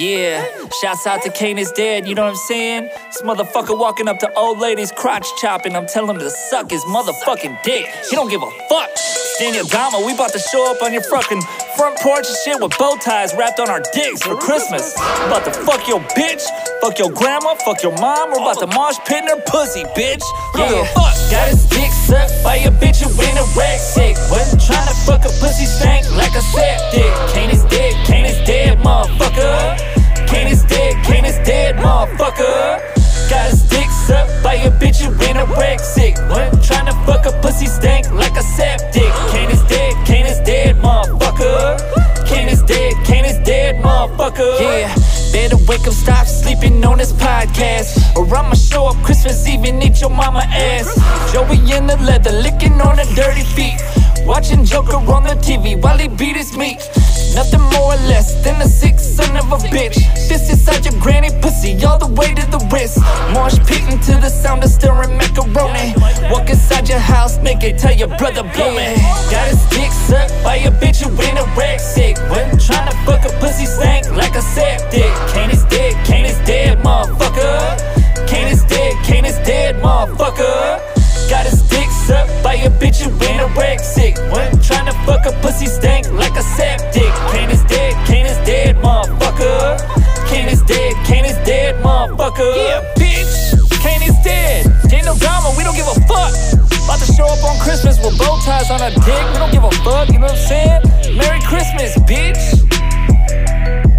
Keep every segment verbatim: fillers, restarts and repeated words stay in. Yeah, shouts out to Kane is dead, you know what I'm saying? This motherfucker walking up to old ladies crotch chopping. I'm telling him to suck his motherfucking dick. He don't give a fuck. Daniel Gama, we about to show up on your fucking front porch and shit with bow ties wrapped on our dicks for Christmas. I'm about to fuck your bitch, fuck your grandma, fuck your mom. We're about to marsh pit in her pussy, bitch. Yeah, fuck. Got his dick sucked by a bitch who in a rack sick. Wasn't trying to fuck a pussy stank like a septic. Kane is dead, Kane is dead, motherfucker. Kane is dead, Kane is dead, motherfucker. Got his dick sucked by a bitch who ain't a rexic. Wasn't tryna fuck a pussy stank like a septic. Kane is dead, Kane is dead, motherfucker. Kane is dead, Kane is dead, motherfucker. Yeah, better wake up, stop sleeping on this podcast, or I'ma show up Christmas Eve and eat your mama ass. Joey in the leather, licking on her dirty feet, watching Joker on the T V while he beat his meat. Nothing more or less than a sick son of a bitch. This inside your granny pussy all the way to the wrist. Marsh pitting to the sound of stirring macaroni. Walk inside your house naked, tell your brother blow me. Got his dick sucked by a bitch who in a rack sick. Wasn't trying to fuck a pussy stank like a septic. Kane is dead, Kane is dead, motherfucker. Kane is dead, Kane is dead, motherfucker. Got his dick sucked by a bitch who in a rack sick. Wasn't trying to fuck a pussy stank like a septic. Kane is dead, Kane is dead, motherfucker. Kane is dead, Kane is dead, motherfucker. Yeah, bitch, Kane is dead. Ain't no drama, we don't give a fuck. About to show up on Christmas with bow ties on our dick. We don't give a fuck, you know what I'm saying? Merry Christmas, bitch.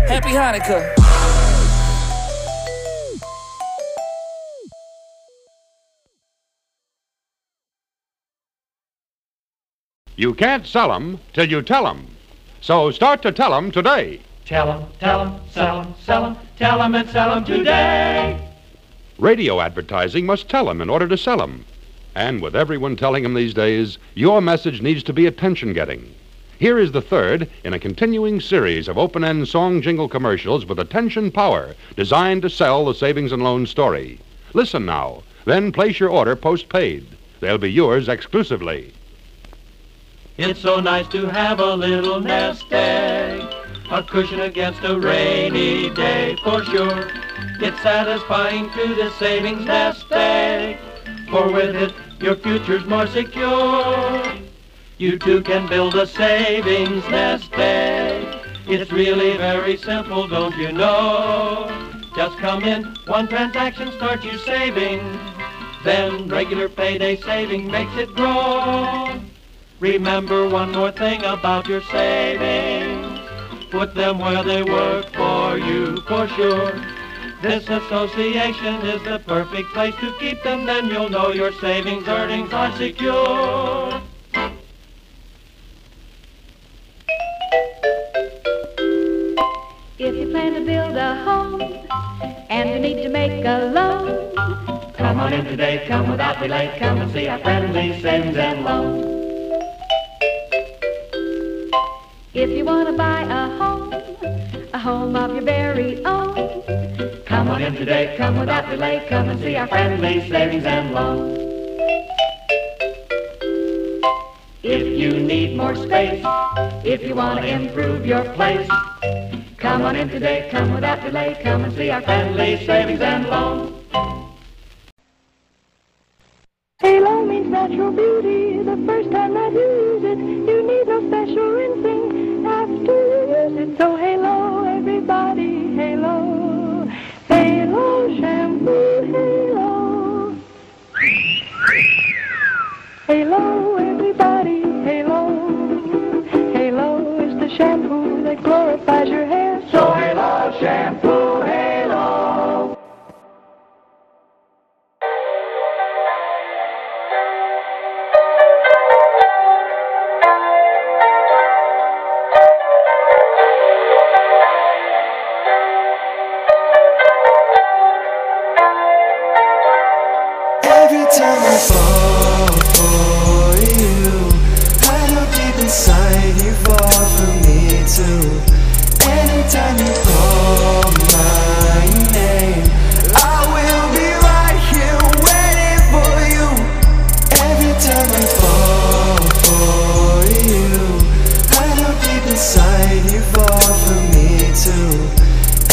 Happy Hanukkah. You can't sell 'em till you tell 'em. So start to tell 'em today. Tell 'em, tell 'em, sell 'em, sell 'em, tell 'em and sell 'em today. Radio advertising must tell 'em in order to sell 'em. And with everyone telling 'em these days, your message needs to be attention-getting. Here is the third in a continuing series of open-end song jingle commercials with attention power designed to sell the savings and loan story. Listen now, then place your order post-paid. They'll be yours exclusively. It's so nice to have a little nest egg, a cushion against a rainy day for sure. It's satisfying to the savings nest egg, for with it your future's more secure. You too can build a savings nest egg. It's really very simple, don't you know? Just come in, one transaction starts you saving, then regular payday saving makes it grow. Remember one more thing about your savings. Put them where they work for you, for sure. This association is the perfect place to keep them. Then you'll know your savings earnings are secure. If you plan to build a home and you need to make a loan, come on in today, come without delay, come and see our friendly Savings and Loan. If you want to buy a home, a home of your very own, come on in today, come without delay, come and see our friendly Savings and Loan. If you need more space, if you want to improve your place, come on in today, come without delay, come and see our friendly Savings and Loan. Halo means natural beauty, the first time that you use it, you need no special rinsing. So Halo, everybody, Halo, Halo shampoo, Halo. Halo, everybody, Halo, Halo is the shampoo that glorifies your hair. So Halo shampoo, Halo.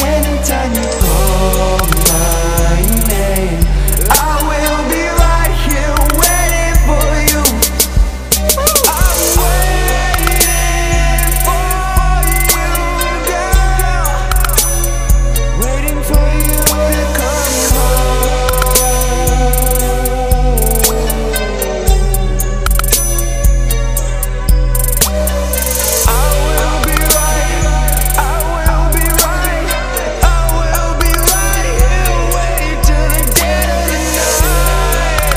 Anytime you call my name, I will be right here waiting for you. I'm waiting for you, girl. Waiting for you to come home. I will be right, I will be right, I will be right here waiting till the dead of the night.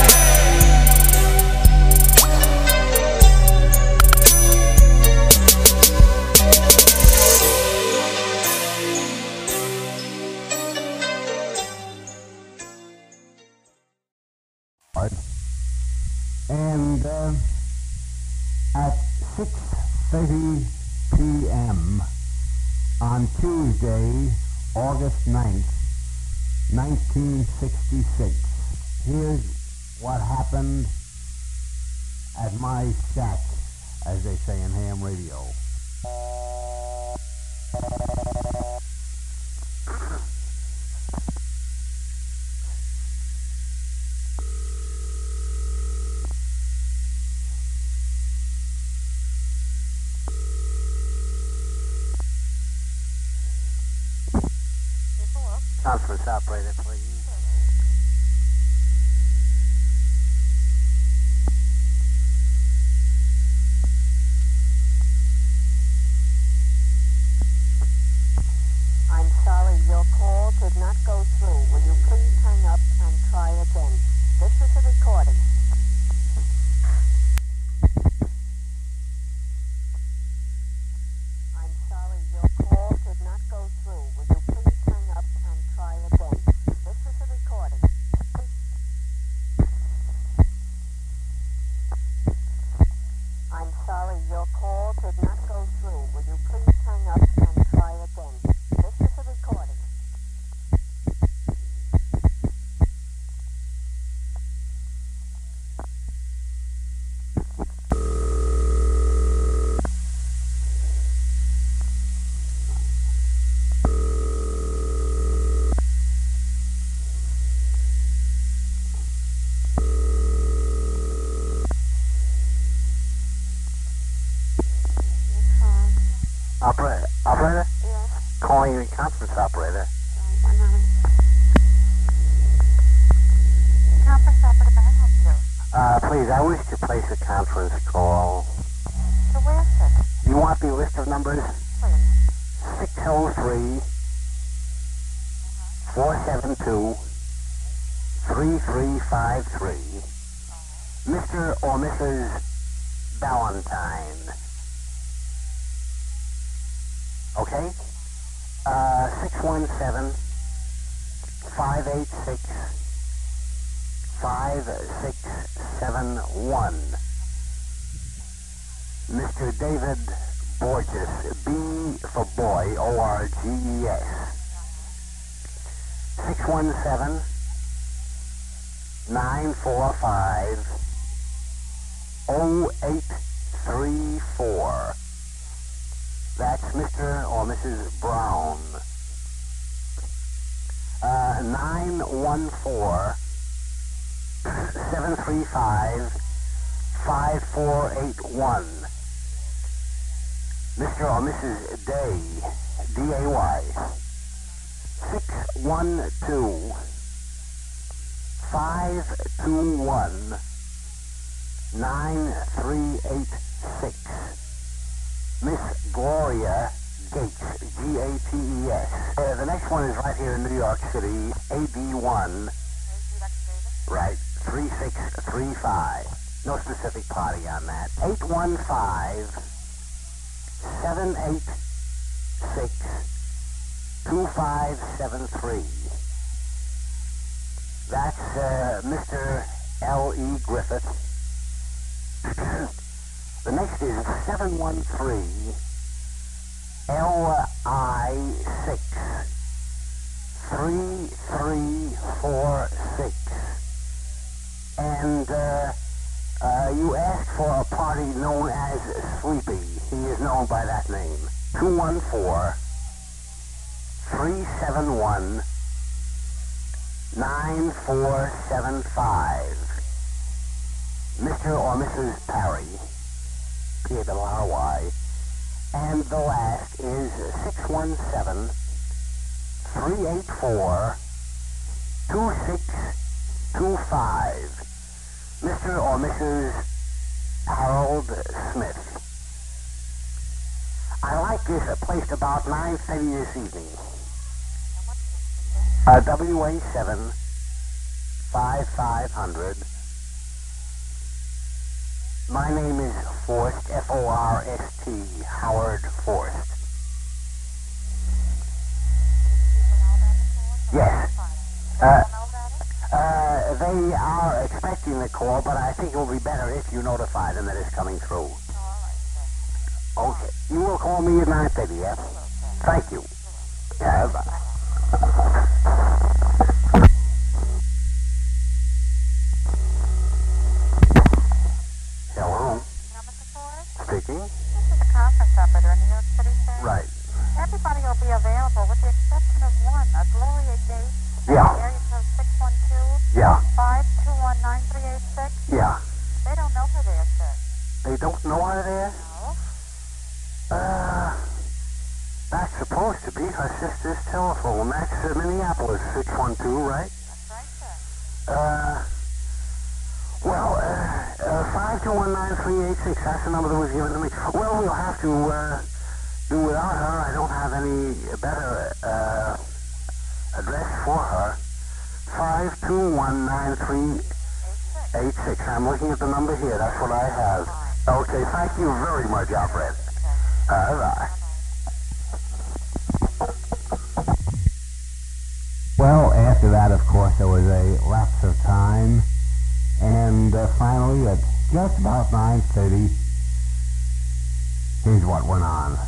And uh, at six thirty p m on Tuesday, August ninth, nineteen sixty-six, here's what happened at my shack, as they say in ham radio. Conference operator, please. I'm sorry, your call did not go through. Will you please hang up and try again? This is a recording. I'm sorry, your call did not go through. Will you please hang up and try again? This is a recording. I'm sorry, your call did not go through. Will you please hang up and try again? This is a recording. Operator, operator, Yes. calling the conference operator. One moment. Conference operator, may I help you? Uh, please, I wish to place a conference call. To where, sir? You want the list of numbers? Please. six oh three, four seven two, three three five three. Mister or Missus Ballantyne. Okay? Uh, six one seven, five eight six, five six seven one. Mister David Borges, B for boy, O R G E S. six one seven, nine four five, oh eight three four. That's Mister or Missus Brown. Uh, nine one four, seven three five, five four eight one. Mister or Missus Day, D A Y. six one two, five two one, nine three eight six. Miss Gloria Gates, G A T E S. Uh, the next one is right here in New York City, A D one, right, three six three five. No specific party on that. eight one five, seven eight six, two five seven three. That's uh, Mister L E Griffith. The next is seven one three, L I six, three three four six. And uh, uh, you asked for a party known as Sleepy. He is known by that name. 214 three seven one, nine four seven five. Mister or Missus Parry, P A R R Y, and the last is six one seven, three eight four, two six two five. Mister or Missus Harold Smith. I like this uh, placed about nine thirty this evening. Uh, W A seven, five five hundred. My name is Forst, F O R S T, Howard Forst. Yes. Uh, uh, they are expecting the call, but I think it will be better if you notify them that it's coming through. Okay. You will call me at nine thirty, yeah? Thank you. Yeah, bye. Hello? Hello, Mister Forst? Speaking? This is the conference operator in New York City, sir. Right. Everybody will be available with the exception of one, a Gloria Gates. Yeah. Area code six one two. Yeah. five two one, nine three eight six. Yeah. They don't know who they are, sir. They don't know who they are? Uh, that's supposed to be her sister's telephone. That's uh, Minneapolis, six one two, right? That's right, sir. Uh, well, uh, uh, five two one, nine three eight six, that's the number that was given to me. Well, we'll have to, uh, do without her. I don't have any better, uh, address for her. five two one, nine three eight six. I'm looking at the number here. That's what I have. Okay, thank you very much, Alfred. All right. Well, after that, of course, there was a lapse of time, and uh, finally, at just about nine thirty, here's what went on.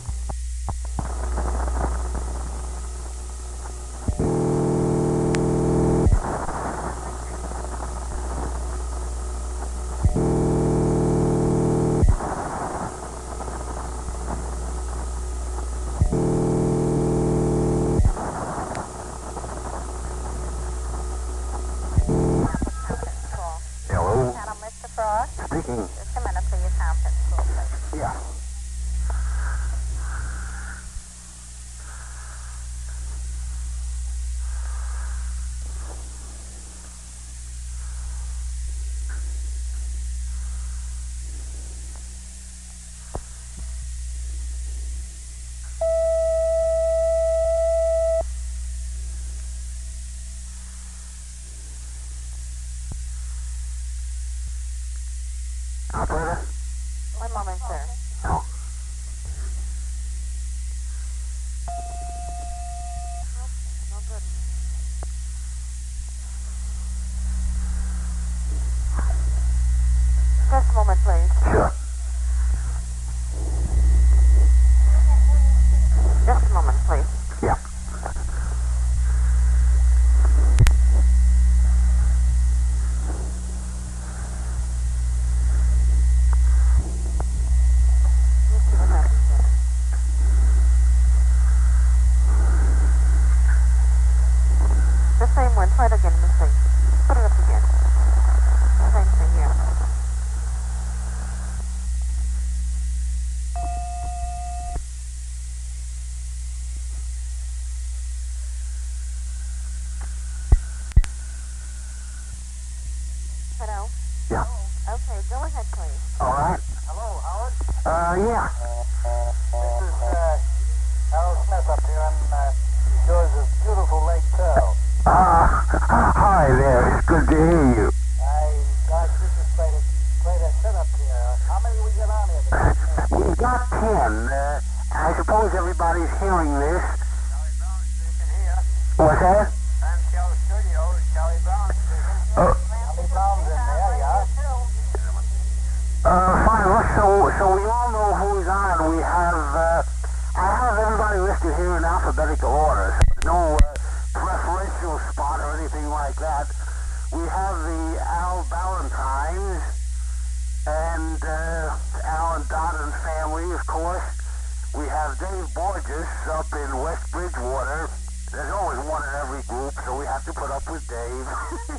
Dave Borges up in West Bridgewater. There's always one in every group, so we have to put up with Dave.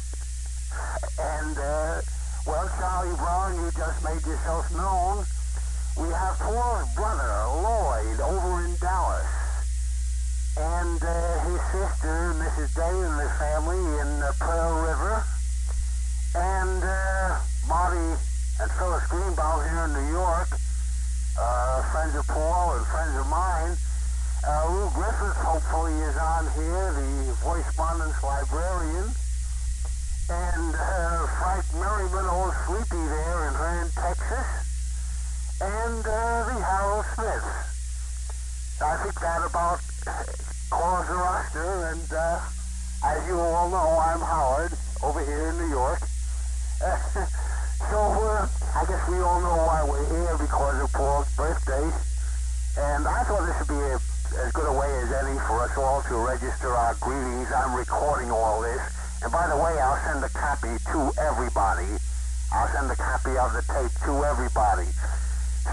And, uh, well, Charlie Brown, you just made yourself known. We have Paul's brother, Lloyd, over in Dallas. And uh, his sister, Missus Day, and the family in uh, Pearl River. And uh, Marty and Phyllis Greenbaum here in New York. Uh, friends of Paul and friends of mine. Uh, Lou Griffith, hopefully, is on here, the correspondence librarian. And uh, Frank Milner, old Sleepy there in Vernon, Texas. And uh, the Harold Smith. I think that about calls the roster, and uh, as you all know, I'm Howard, over here in New York. Uh, so uh, I guess we all know why we're here, because of Paul's birthday. And I thought this would be a as good a way as any for us all to register our greetings. I'm recording all this. And by the way, I'll send a copy to everybody. I'll send a copy of the tape to everybody.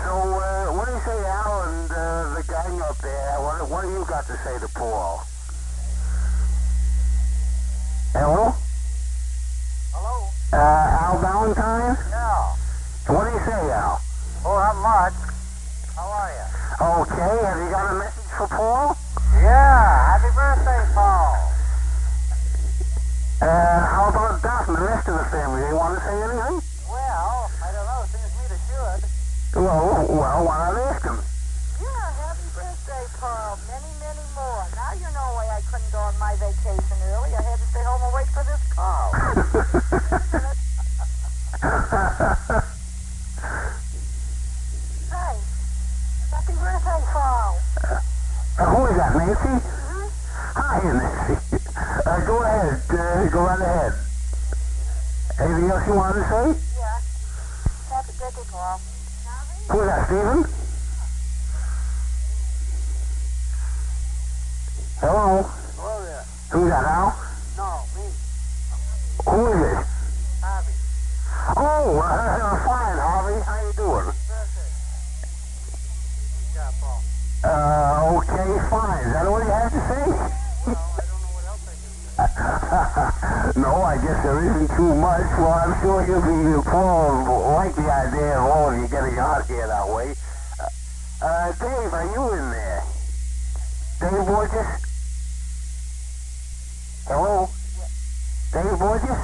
So, uh, what do you say, Al, and uh, the gang up there? What, what do you got to say to Paul? Hello? Hello? Uh, Al Ballantyne? Yeah. What do you say, Al? Oh, I'm Marge. How are you? Okay, have you got a message? For Paul? Yeah, happy birthday, Paul. Uh, how about Doc and the rest of the family? They want to say anything? Well, I don't know. Seems me to should. Well, well, why not ask them? Yeah, happy birthday, Paul. Many, many more. Now you know why I couldn't go on my vacation early. I had to stay home and wait for this call. Hey, happy birthday, Paul. Uh, who is that, Nancy? Mm-hmm. Hi, Nancy. Uh, go ahead. Uh, go right ahead. Anything else you wanted to say? Yeah. Happy birthday, Paul. Who is that, Stephen? Hello? Gloria. Who's that, Al? No, me. Who is it? Harvey. Oh, uh, fine, Harvey. How you doing? Happy birthday. Good job, Paul. Uh, okay, fine. Is that all you have to say? Well, I don't know what else I can say. No, I guess there isn't too much. Well, I'm sure you'll be, Paul will like the idea of all of you getting out here that way. Uh, uh, Dave, are you in there? Dave Borges? Hello? Dave Borges?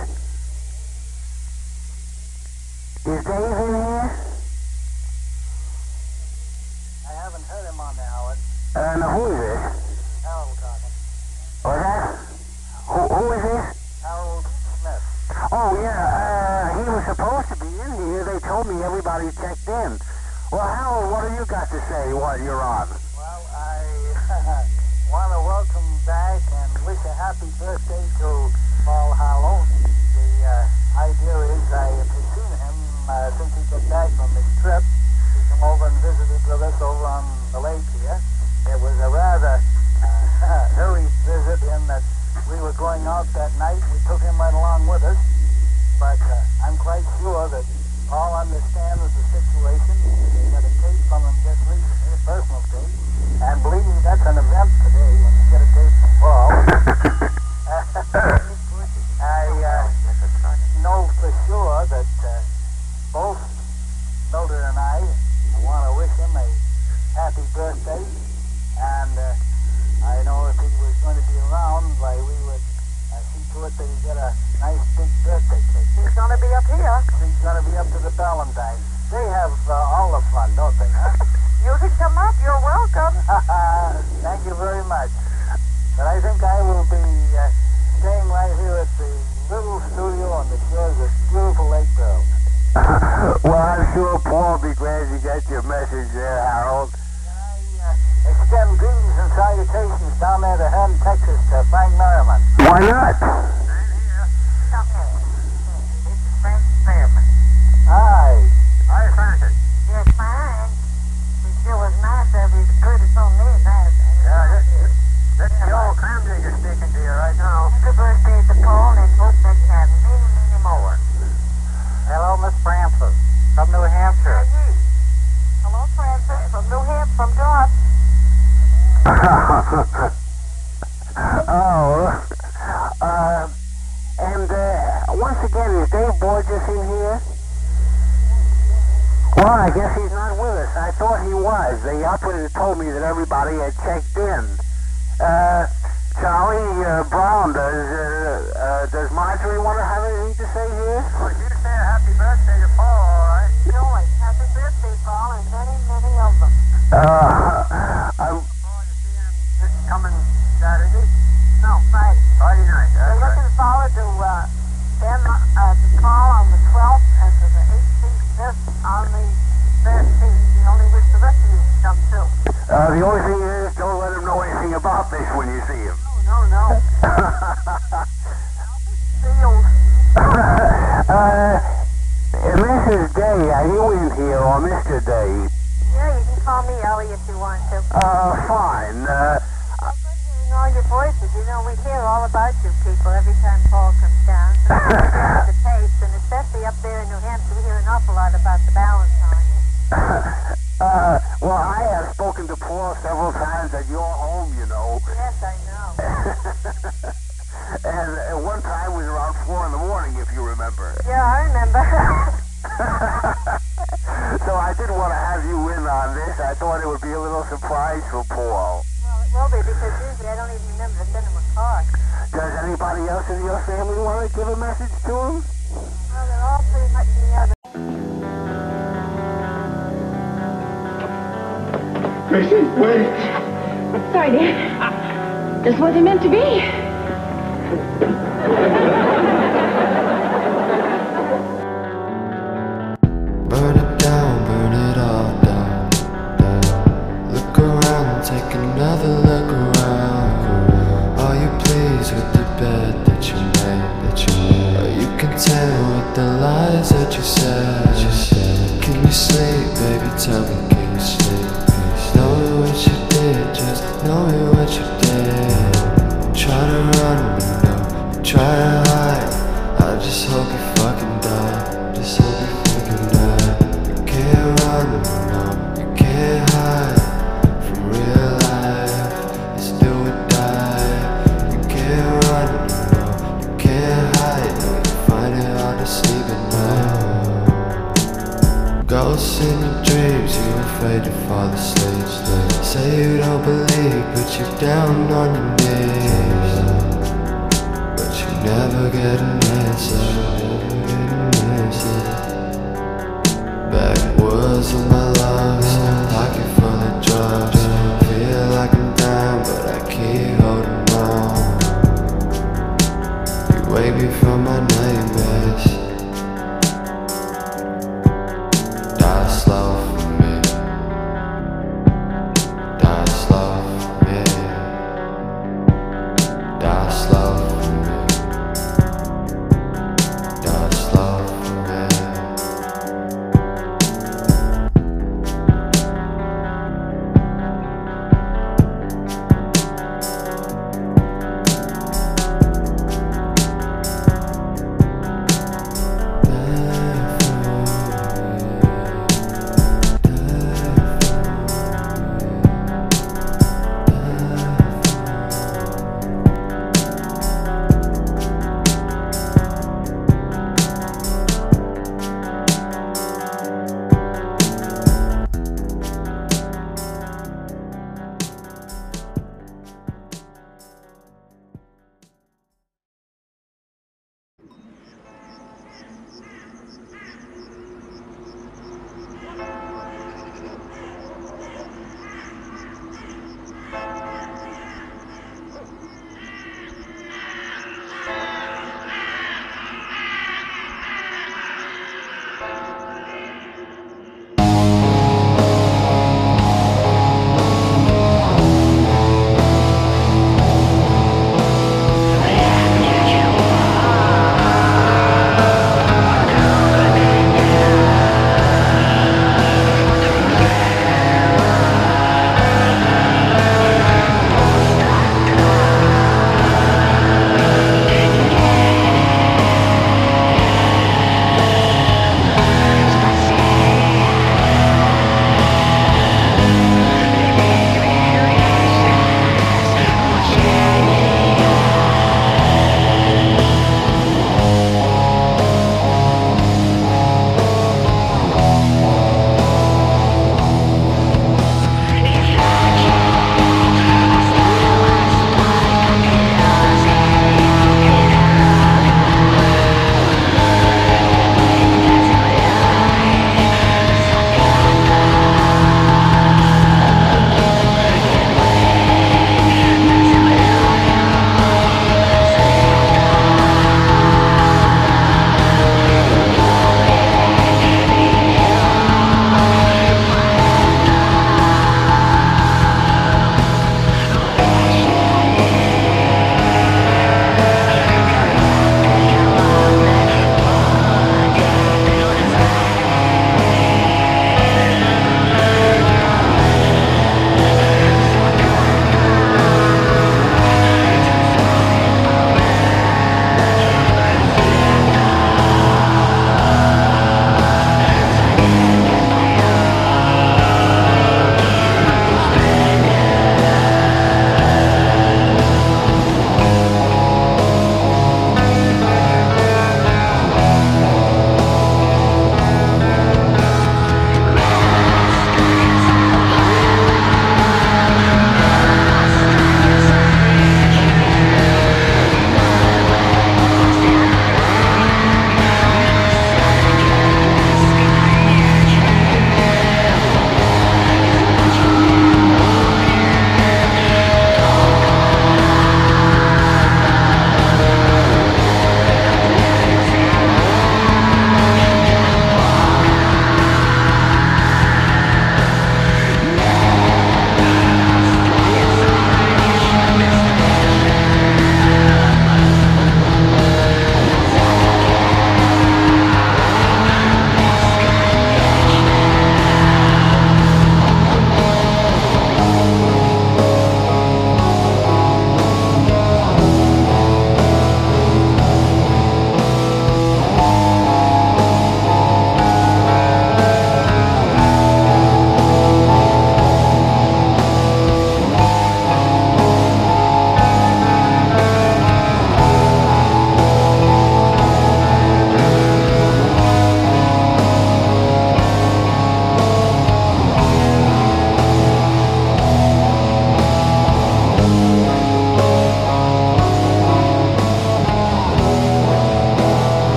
Is Dave in here? And uh, who is this? Harold Gama. What's that? Who, who is this? Harold Smith. Oh, yeah. Uh, he was supposed to be in here. They told me everybody checked in. Well, Harold, what have you got to say while you're on? Well, I want to welcome back and wish a happy birthday to Paul Harlow. The uh, idea is I have seen him uh, since he got back from his trip. He came over and visited with us over on the lake here. It was a rather uh, hurried visit in that we were going out that night. We took him right along with us. But uh, I'm quite sure that Paul understands the situation. We got a tape from him just recently, a personal tape. And believe me, that's an event today when you get a tape from Paul. I uh, know for sure that uh, both Milner and I want to wish him a happy birthday. And uh, I know if he was going to be around, like, we would uh, see to it that he got a nice big birthday cake. He's going to be up here. He's going to be up to the Ballantyne. They have uh, all the fun, don't they? Huh? You can come up. You're welcome. Thank you very much. But I think I will be uh, staying right here at the little studio on the shores of beautiful Lake Pearl. Well, I'm sure Paul will be glad you got your message there, Harold. Extend greetings and salutations down there to Hearn, Texas, to Frank Milner. Why not? I'm here. Okay. This is Frank Milner. Hi. Hi, Frank. You're fine. It sure was nice of you to put it on me. Nice. Yeah, that's Joe Prude you're speaking to you right now. Happy birthday to Paul, and hope that you have many, many more. Hello, Miss Francis from New Hampshire. Hi, you. Hello, Francis from New Hampshire, from Georgia. Ha ha ha ha. again, is Dave Borges in here? Well, I guess he's not with us. I thought he was. The operator told me that everybody had checked in. Uh, Charlie uh, Brown, does, uh, uh, does Marjorie want to have anything to say here? Well, you say a happy birthday to Paul, all right? Joy, happy birthday, Paul, and many, many of them. Uh, I'm... Paul, you see him this coming Saturday? No, Friday. Friday night, that's We're right. looking forward to, uh, them, uh, to Paul on the twelfth and to the eighteenth, fifth on the thirteenth. We only wish the rest of you would come, too. Uh, the only thing is, don't let him know anything about this when you see him. No, no, no. Sealed. uh, Missus Day, are you in here, or Mister Day? Yeah, you can call me Ellie if you want to. Uh, fine. Uh, well, good hearing all your voices. You know, we hear all about you people every time Paul comes down. So the tapes, and especially up there in New Hampshire, we hear an awful lot about the Ballantyne. Uh, well, I have spoken to Paul several times at your home, you know. Yes, I know. And at one time we was around four in the morning, if you remember. Yeah, I remember. So I didn't want to have you in on this. I thought it would be a little surprise for Paul. Well, it will be, because usually I don't even remember to send him a card. Does anybody else in your family want to give a message to him? Well, they're all pretty much in the other. Gracie, wait! Sorry, Dad. This wasn't meant to be. Burn it down, burn it all down, down. Look around, take another look around. Are you pleased with the bed that you made? That you made? Are you content with the lies that you said? You said? Can you sleep, baby? Tell me, can you sleep? Knowing what you did, just knowing what you did. Try to run, you know, try to hide. I just hope you fucking die, just hope you fucking die. You can't run, you know, you can't hide from real life. It's do or die. You can't run, you know, you can't hide. No, you find it hard to sleep at night. Ghosts in your dreams, you're afraid to fall asleep. Say you don't believe, but you're down on your knees. But you never get an answer, never get an answer. Backwards in my lungs, pocket full of drugs. Feel like I'm down, but I keep holding on. You wake me from my nightmares.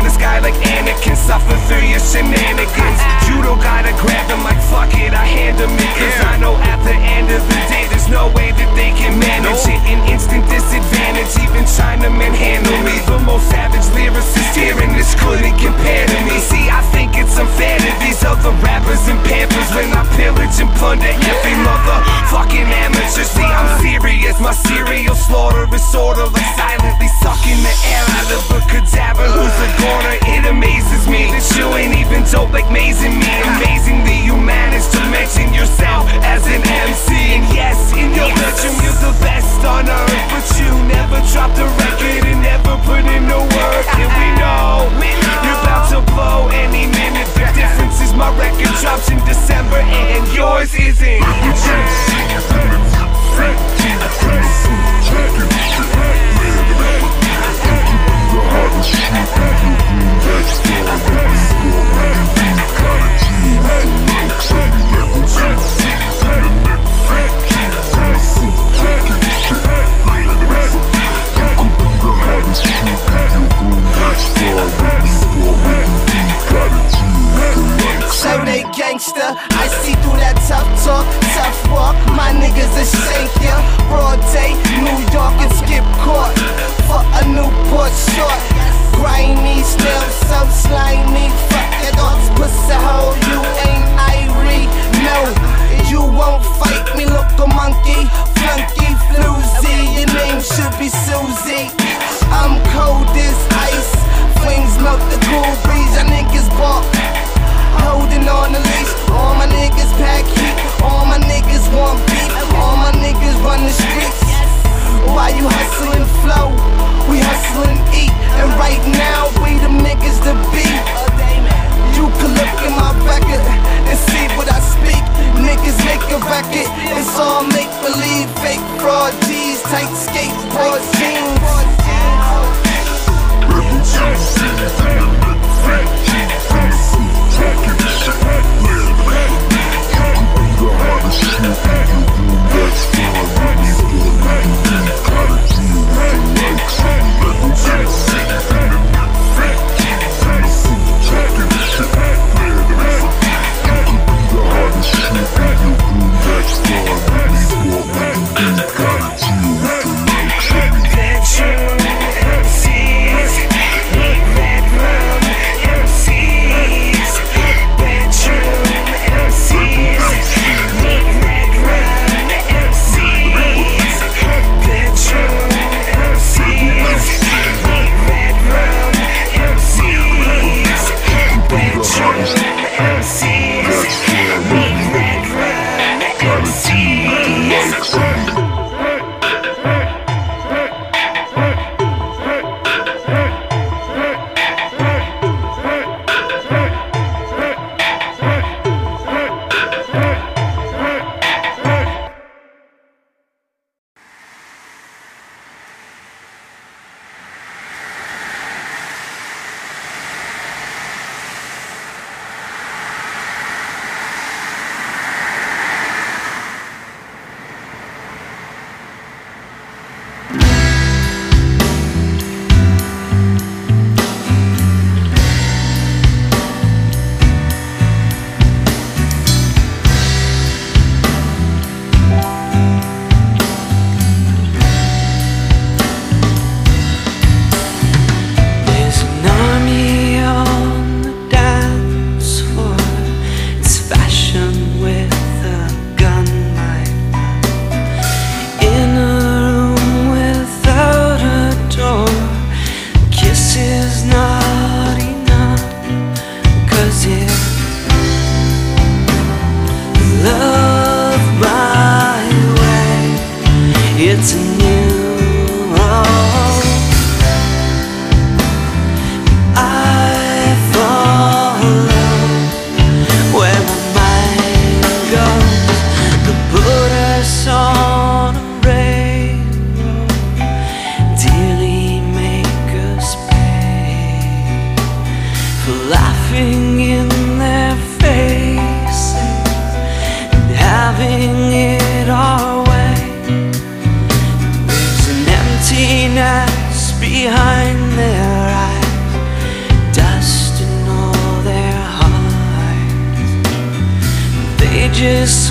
in the sky like Anakin. Suffer through your shenanigans. You don't gotta grab them like fuck it, I hand them it. Cause I know at the end of the day there's no way that they can manage it. An instant disadvantage, even Chinamen handle me. The most savage lyricists here and this couldn't compare to me. See, I think it's unfair to these other rappers and pampers when I pillage and plunder every motherfucking amateur. See, I'm serious, my serial slaughter is sorta like silently sucking the air out of a cadaver who's a goner. It amazes me that you ain't even dope like mazing me. Amazingly, you managed to mention yourself as an M C. And yes, in your bedroom you're the best on earth, but you never dropped a record and never put in the work. And we know you're about to blow any minute. The difference is my record drops in December and yours isn't. So they gangster, I see through that tough talk, tough walk. My niggas are shaking, broad day, New York and skip court for a Newport short. Grimy, still so slimy, fuck it off, pussy hole. You ain't Irie, no, you won't fight me. Look a monkey, flunky, floozy. Your name should be Susie. I'm cold as ice, wings melt the cool breeze. Your niggas bark, holding on the leash. All my niggas pack heat, all my niggas want beef, all my niggas run the streets. Why you hustling flow? We hustling eat, and right now we the niggas to beat. You can look in my record and see what I speak. Niggas make a record, it's all make believe. Fake fraud G's, tight skateboard jeans.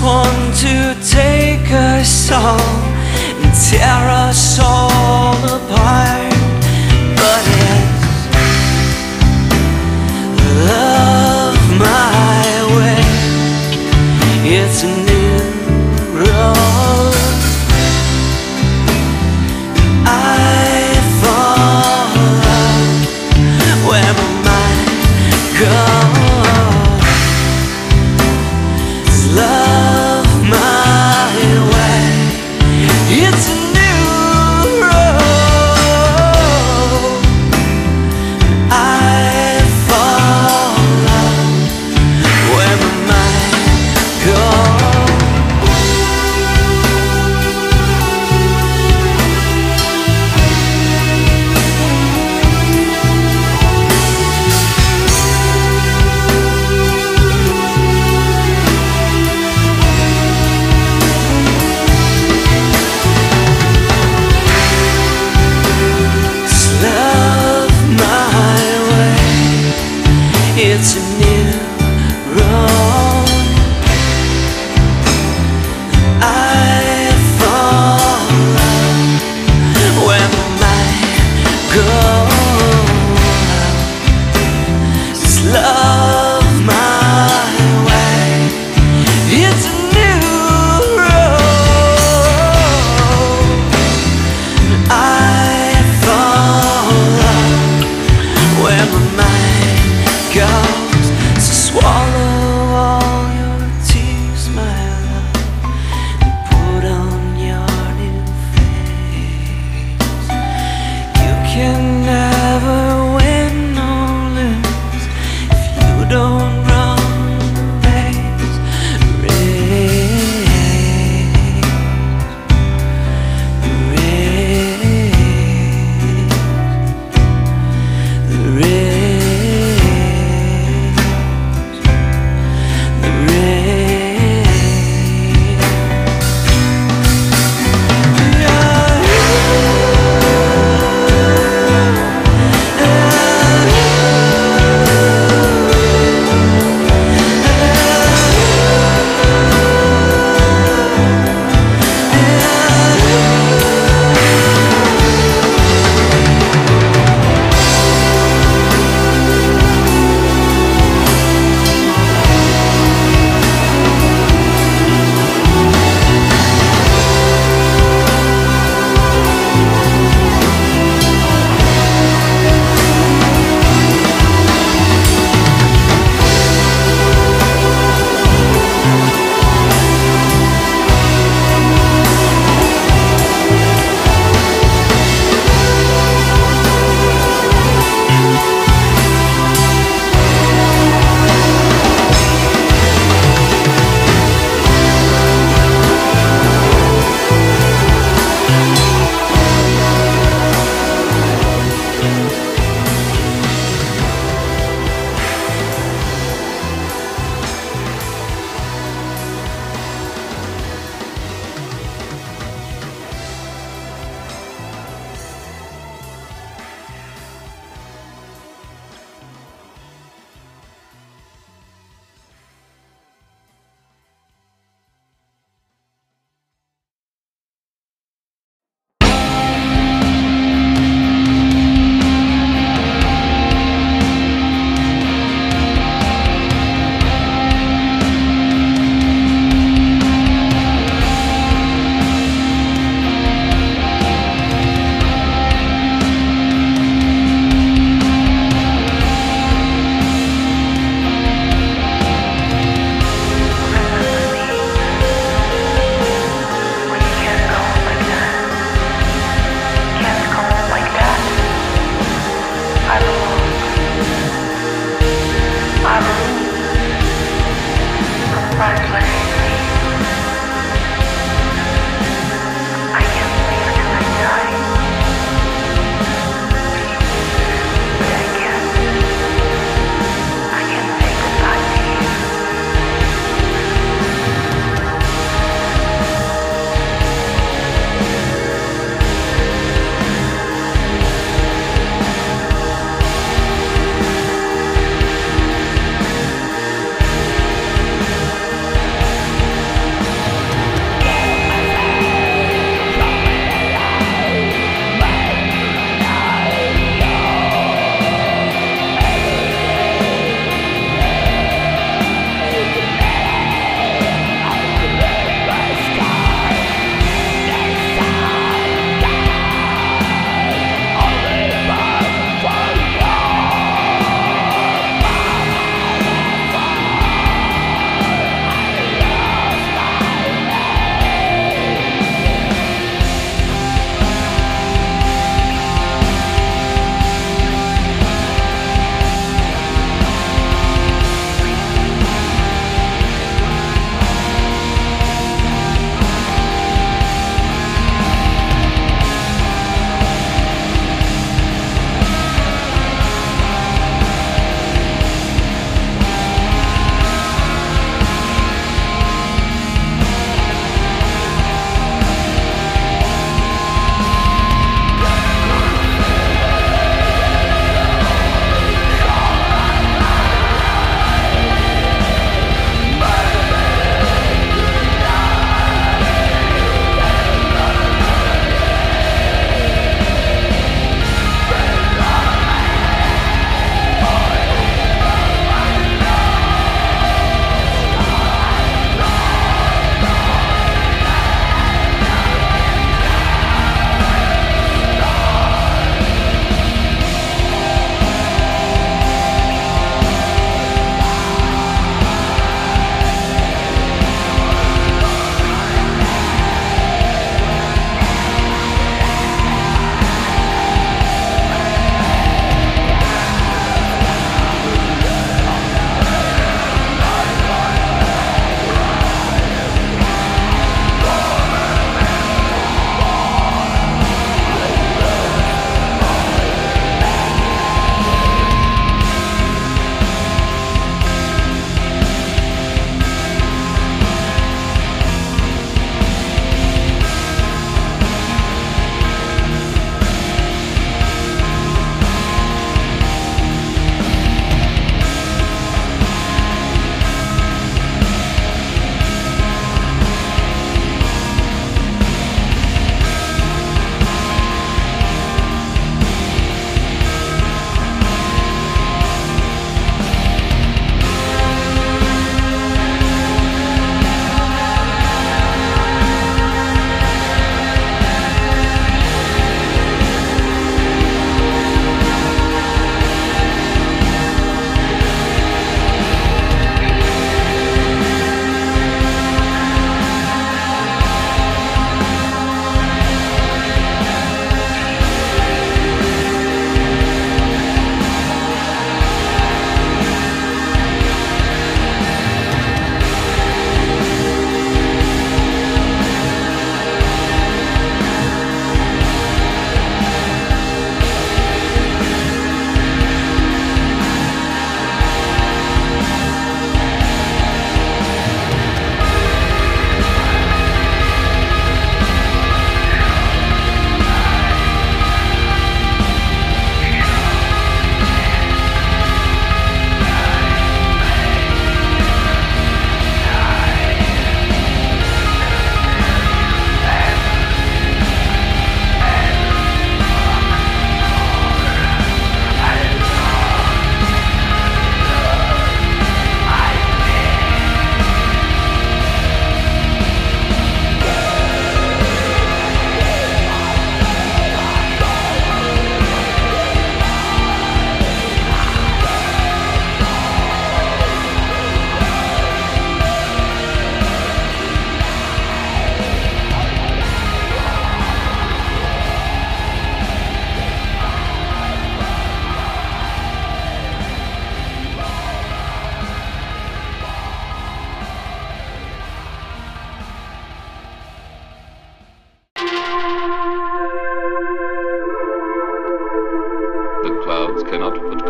just want to take us all and tear us all apart. But it's love my way. It's a new road. I fall out where my mind goes. Love my way. It's a new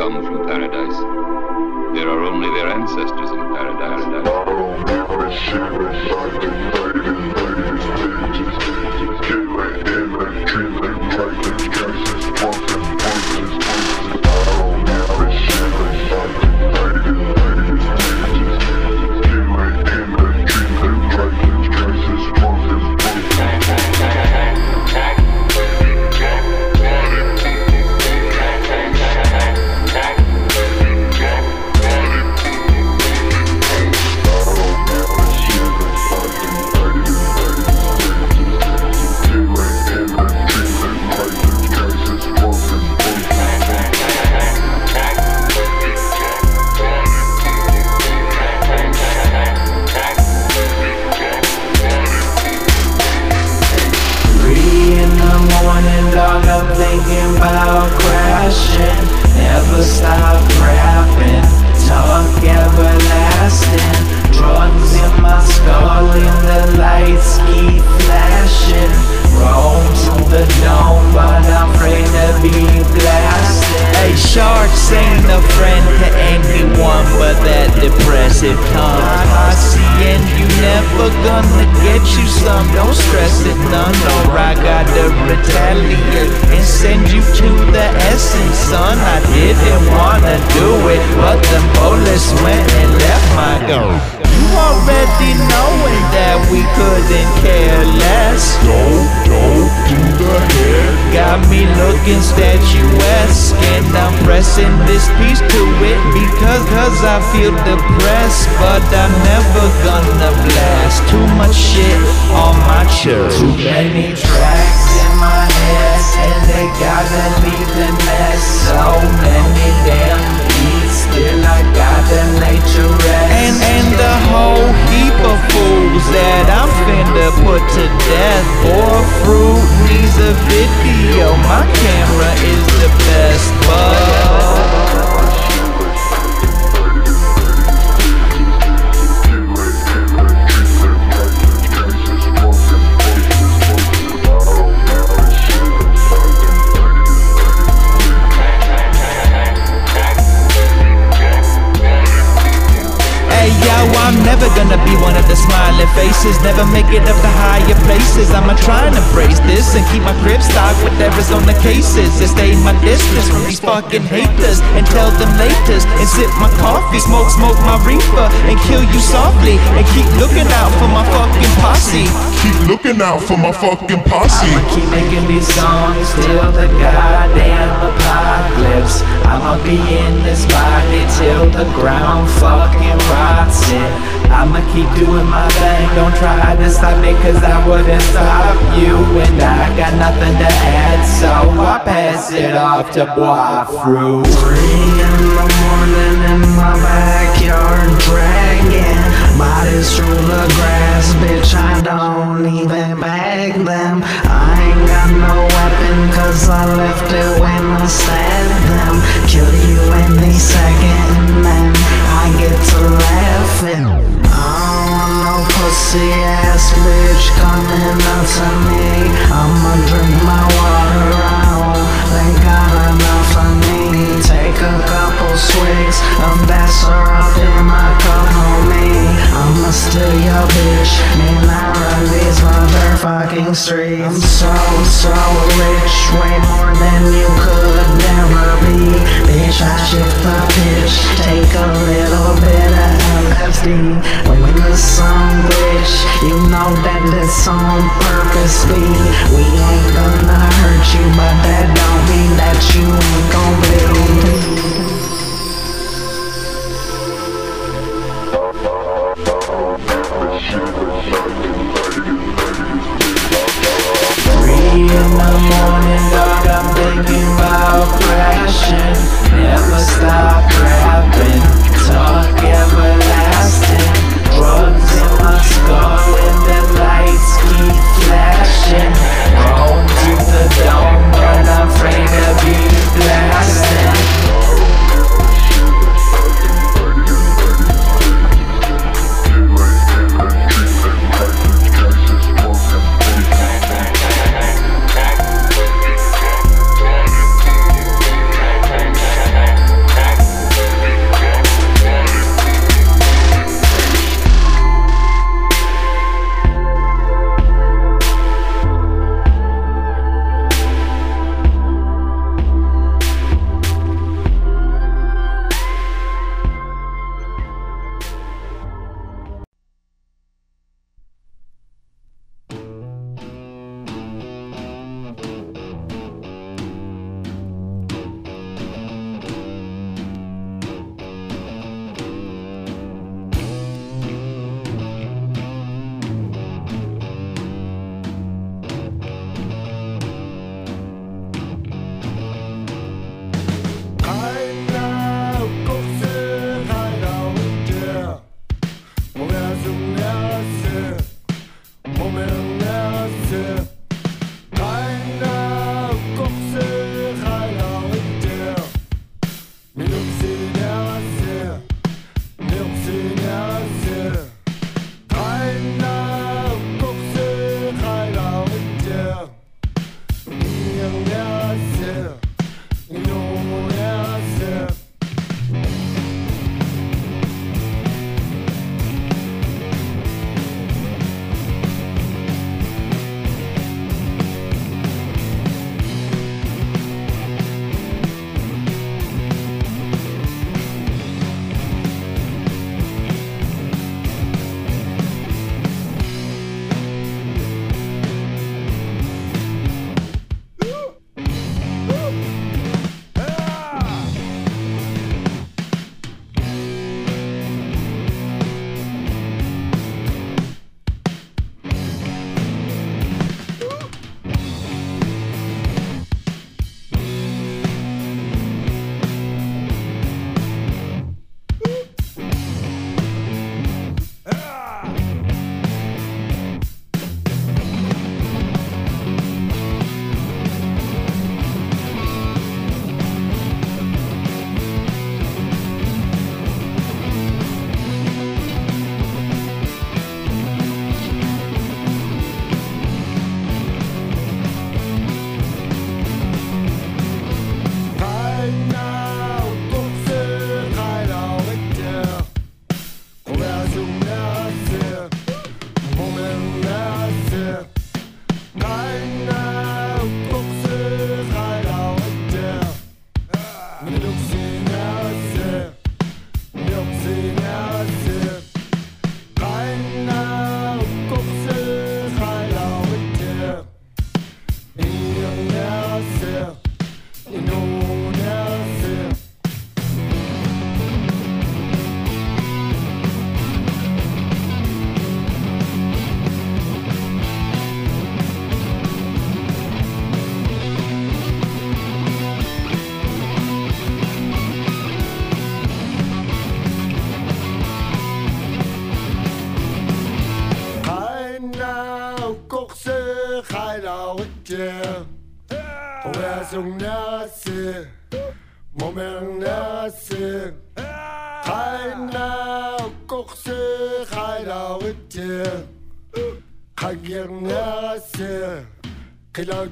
come from paradise. There are only their ancestors in paradise. Haters and tell them laters and sip my coffee, smoke, smoke my reefer and kill you softly and keep looking out for my fucking posse. Keep looking out for my fucking posse. I'ma keep making these songs till the goddamn apocalypse. I'ma be in this body till the ground fucking rots it. I'ma keep doing my thing, don't try to stop me cause I wouldn't stop you. And I got nothing to add so I pass it off to Bois Fruit. Three in the morning in my backyard dragging bodies through the grass, bitch I don't even bag them. I ain't got no weapon cause I left it when I stabbed them. Kill you any second and then I get to laughing. No pussy ass bitch coming up to me. I'ma drink my water out, they got enough of me. Take a couple swigs of that syrup in my cup, homie. I'ma steal your bitch, and I run these motherfucking streets. I'm so, so rich, way more than you could never be. Bitch, I shift the pitch, take a little bit of L S D. When the sun glitch, you know that it's on purpose, B. We ain't gonna hurt you, but that don't mean that you ain't gon' bleed. Three in the morning, dog, I'm thinking about crashing. Never stop rapping, talk everlasting. Drugs in my skull and the lights keep flashing. Roll through the dome, but I'm afraid to be blasted.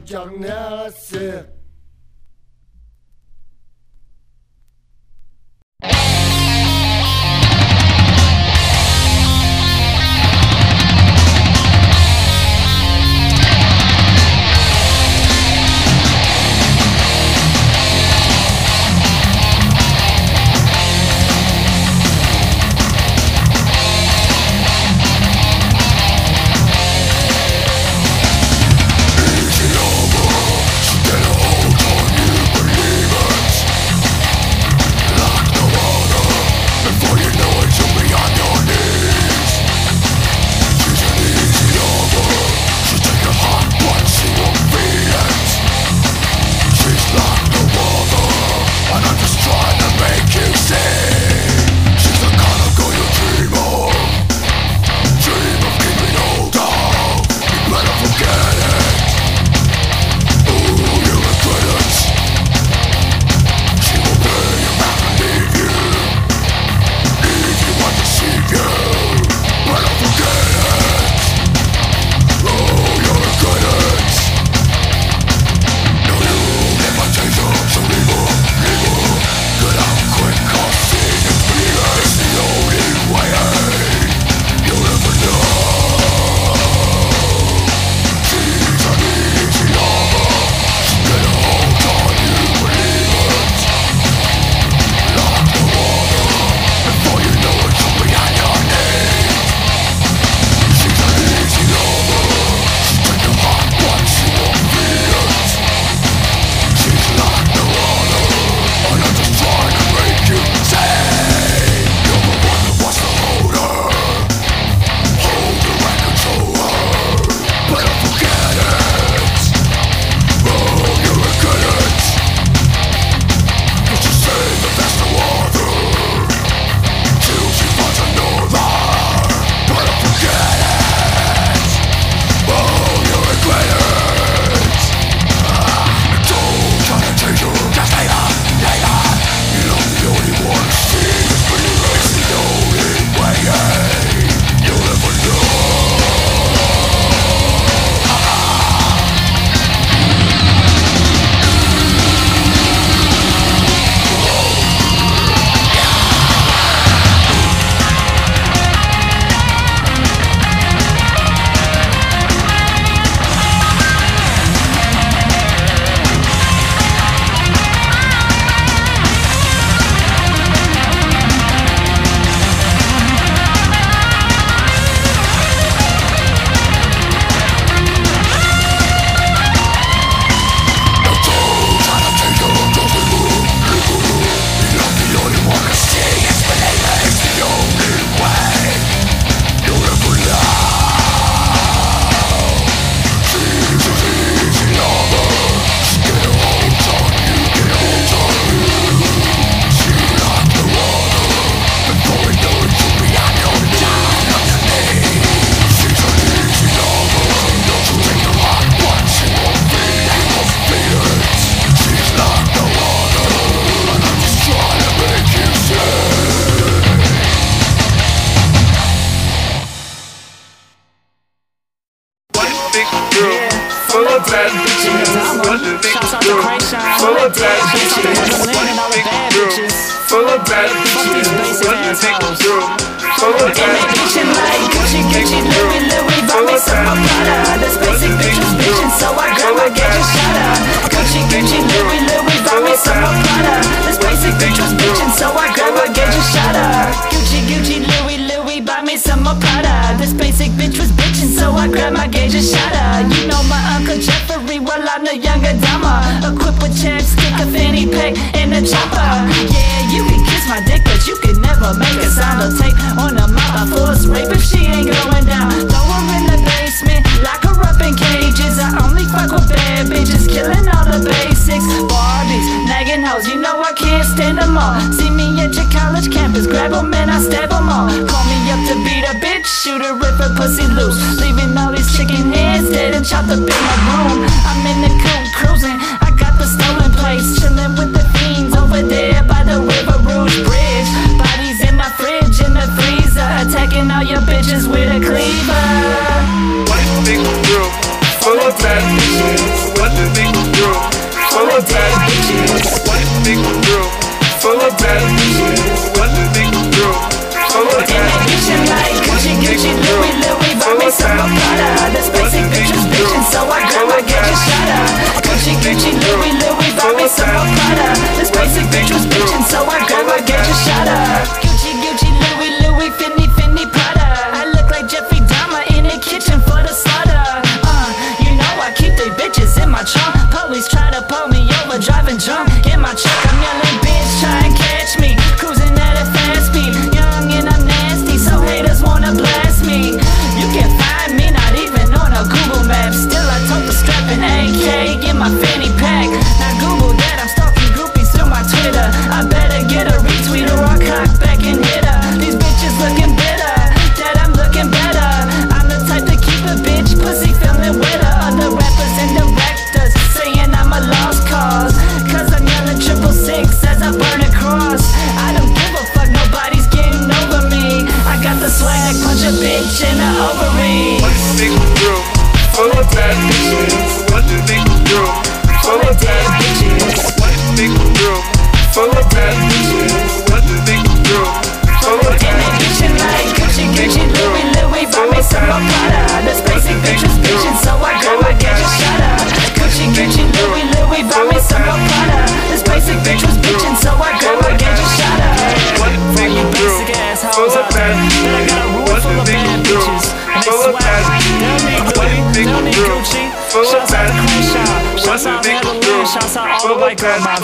Get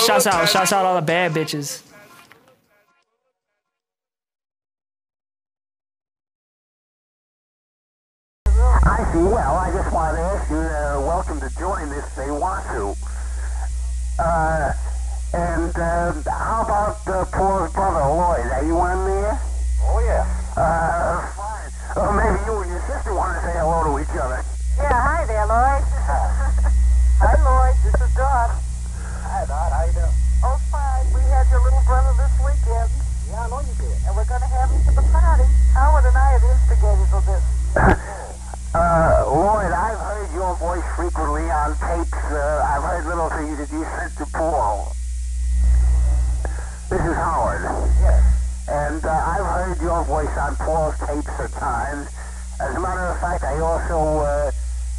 Shouts out, shouts out all the bad bitches. I see. Well, I just wanted to ask you, uh, welcome to join this if they want to. Uh, and uh, how about uh, Paul's brother, Lloyd? Are you on there? Oh, yeah. Uh, fine. Well, maybe you and your sister want to say hello to each other. Yeah, hi there, Lloyd. Hi, Lloyd. This is Doc. Hi, Doc. How you doing? Oh, fine. We had your little brother this weekend. Yeah, I know you did. And we're going to have him to the party. Howard and I have instigators on this. uh, Lloyd, I've heard your voice frequently on tapes. Uh, I've heard little things that you sent to Paul. This is Howard. Yes. And uh, I've heard your voice on Paul's tapes at times. As a matter of fact, I also... Uh,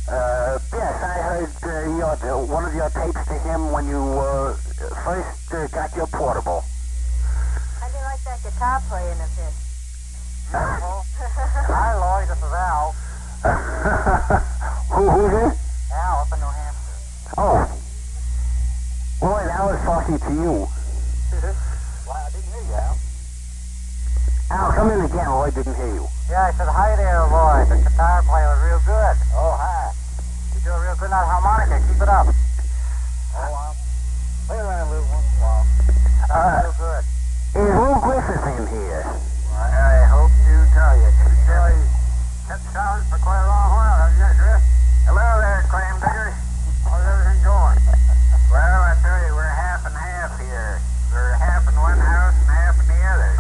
Uh, yes, I heard uh, your, uh, one of your tapes to him when you uh, first uh, got your portable. I didn't like that guitar playing of his. Beautiful. Hi, Lloyd, this is Al. Who, who's this? Al, up in New Hampshire. Oh. Lloyd, Al is talking to you. Why, I didn't hear you, Al. Al, come in again. Lloyd didn't hear you. Yeah, I said, hi there, Lloyd. The guitar player was real good. Oh, hi. You're doing real good on harmonica. Keep it up. Oh, um, play around a little once in a while. Uh, real good. Is Lou Griffith in here? Well, I hope you tell you. He's really kept silent for quite a long while, haven't you, Griff? Hello there, claim digger. How's everything going? Well, I tell you, we're half and half here. We're half in one house and half in the other.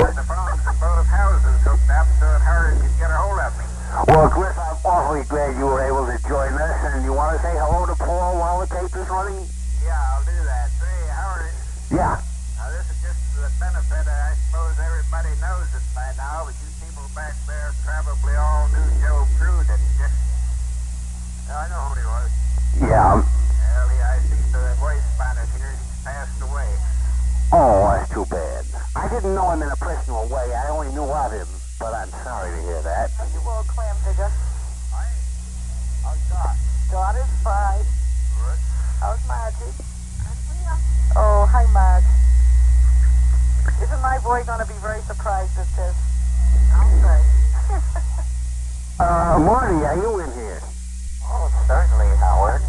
What? The problems in both houses hooked up so that Howard could get a hold of me. Well, Griff, I'm awfully glad you were able to join us, and you want Want to say hello to Paul while the tape is running? Yeah, I'll do that. Say, Howard. Yeah. Now, this is just the benefit. I suppose everybody knows it by now, but you people back there probably all knew Joe Prude, didn't you? I know who he was. Yeah. Well, he, I see the voice monitor here. He's passed away. Oh, that's too bad. I didn't know him in a personal way. I only knew of him, but I'm sorry to hear that. Are you all clam digger? I am. Oh, God. God is fried. What? How's Margie? I'm here. Oh, hi, Marge. Isn't my boy going to be very surprised at this? I'll say. uh, Marty, are you in here? Oh, certainly, Howard.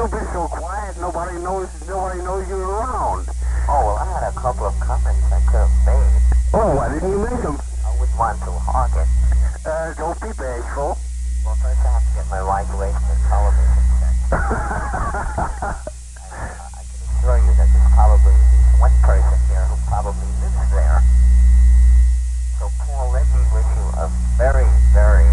You've been so quiet, nobody knows nobody knows you're around. Oh, well, I had a couple of comments I could have made. Oh, why didn't you make them? I wouldn't want to hog it. Uh, don't be bashful. Well, first I have to get my wide waist and television checked. uh, I can assure you that there's probably at least one person here who probably lives there. So, Paul, let me wish you a very, very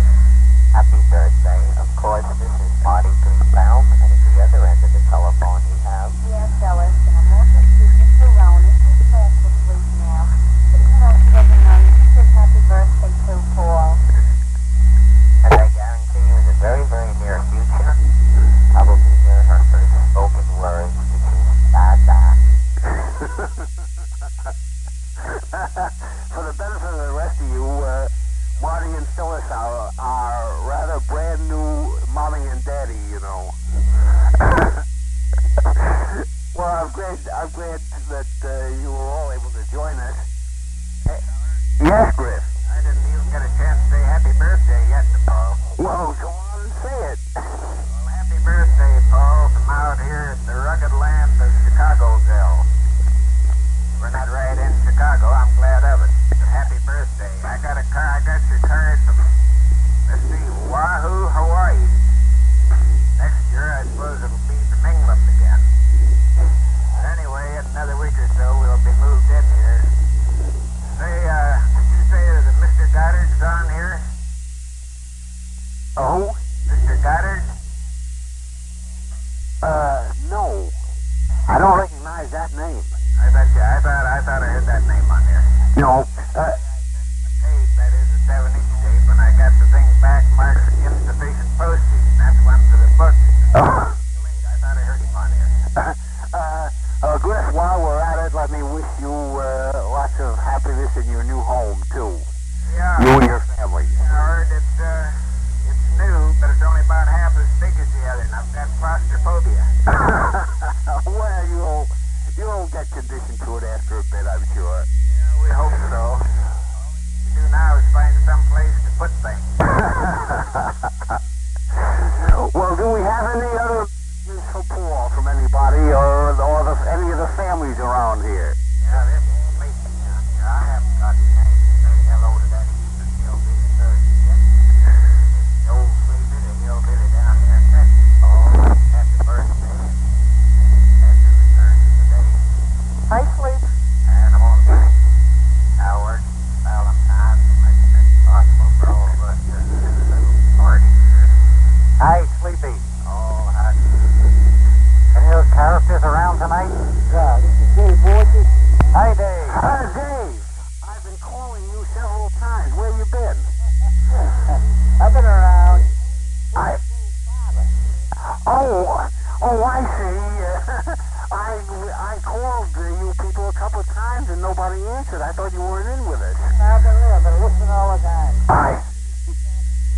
happy birthday. Of course, this is Marty Greenbaum, and at the other end of the telephone we have... Yes, Ellis, and I'm also speaking to Ronan. He's back this week now. But even though he doesn't know, you should say happy birthday to Paul. And I guarantee you, in the very, very near future, I will be hearing her first spoken words, which is da-da. For the benefit of the rest of you, uh, Marty and Phyllis are, are rather brand new mommy and daddy, you know. Well, I'm glad, I'm glad that uh, you were all able to join us. Hey, yes, Griff? I didn't even get a chance to say happy birthday yet to Paul. Well, go on and say it. Well, happy birthday, Paul, from out here at the rugged land of Chicagoville. We're not right in Chicago, I'm glad of it. Happy birthday. I got a car, I got your card from, let's see, Oahu, Hawaii. Next year, I suppose it'll be from England again. But anyway, in another week or so, we'll be moved in here. Say, uh, did you say that Mister Goddard's on here? Oh? Mister Goddard? Uh, no. I don't recognize that name. I bet you, I thought, I thought I heard that name on here. No. Uh, tape, that is a seven-inch tape, and I got the thing back marked insufficient postage, and that's one for the book. Uh, I thought I heard him on here. Uh, uh, uh, Griff, while we're at it, let me wish you uh, lots of happiness in your new home, too. Yeah. You and your family. Yeah, I heard it's, uh, it's new, but it's only about half as big as the other, and I've got claustrophobia. Well, you'll, you'll get conditioned to it after a bit, I'm sure. We hope so. All we do now is find some place to put things. Well, do we have any other messages for Paul from anybody or, or the, any of the families around here? Yeah, there's only me down here. I haven't got a chance to say hello to that Eastern hillbilly Thursday yet. It's the old sleepy, the hillbilly down here in Texas. Oh, happy birthday. As it returns to the day. Hi, sleep. And I'm on the Howard, Ballantyne, making it possible for all of us to do a little party here. Hi, Sleepy. Oh, hi. Any of those characters around tonight? Yeah, this is Dave Borges. Hi, Dave. Hi, Dave. I've been calling you several times. Where you been? I've been around. I... Oh, oh, I see. Uh, I, I called uh, you people a couple of times and nobody answered. I thought you weren't in with us. I've been there. I've been listening all the time. I...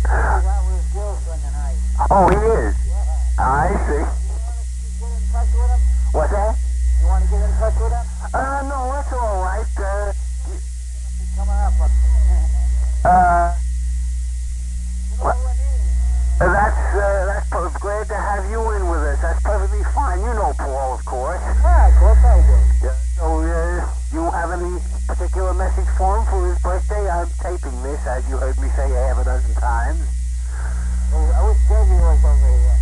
That was Joe for the night. Oh, he is? Yeah. I see. You want to get in touch with him? What's that? You want to get in touch with him? Uh, no, that's all right. Uh... He's going to be coming up. uh... You know who it is? That's, uh, that's p- glad to have you in with us. That's perfectly fine. You know Paul, of course. Yeah, of course I do. Yeah. So, uh, you have any particular message for him for his birthday? I'm taping this, as you heard me say half a dozen times. Well, I wish Davey was over here.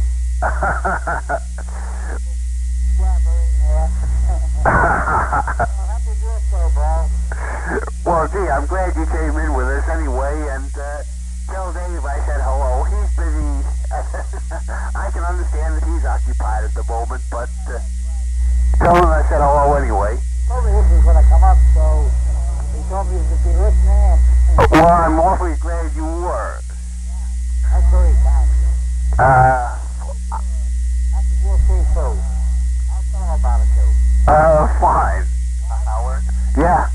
Blabbering there. Well, happy birthday, Paul. Well, gee, I'm glad you came in with us anyway, and, uh, tell Dave I said hello. He's busy. I can understand that he's occupied at the moment, but uh, tell him I said hello anyway. Probably this is going to come up, so he told me to be listening. Uh, well, I'm awfully glad you were. That's very kind. Uh, that's what you'll see, too. I'll tell him about it, too. Uh, fine. Uh, Howard? Yeah.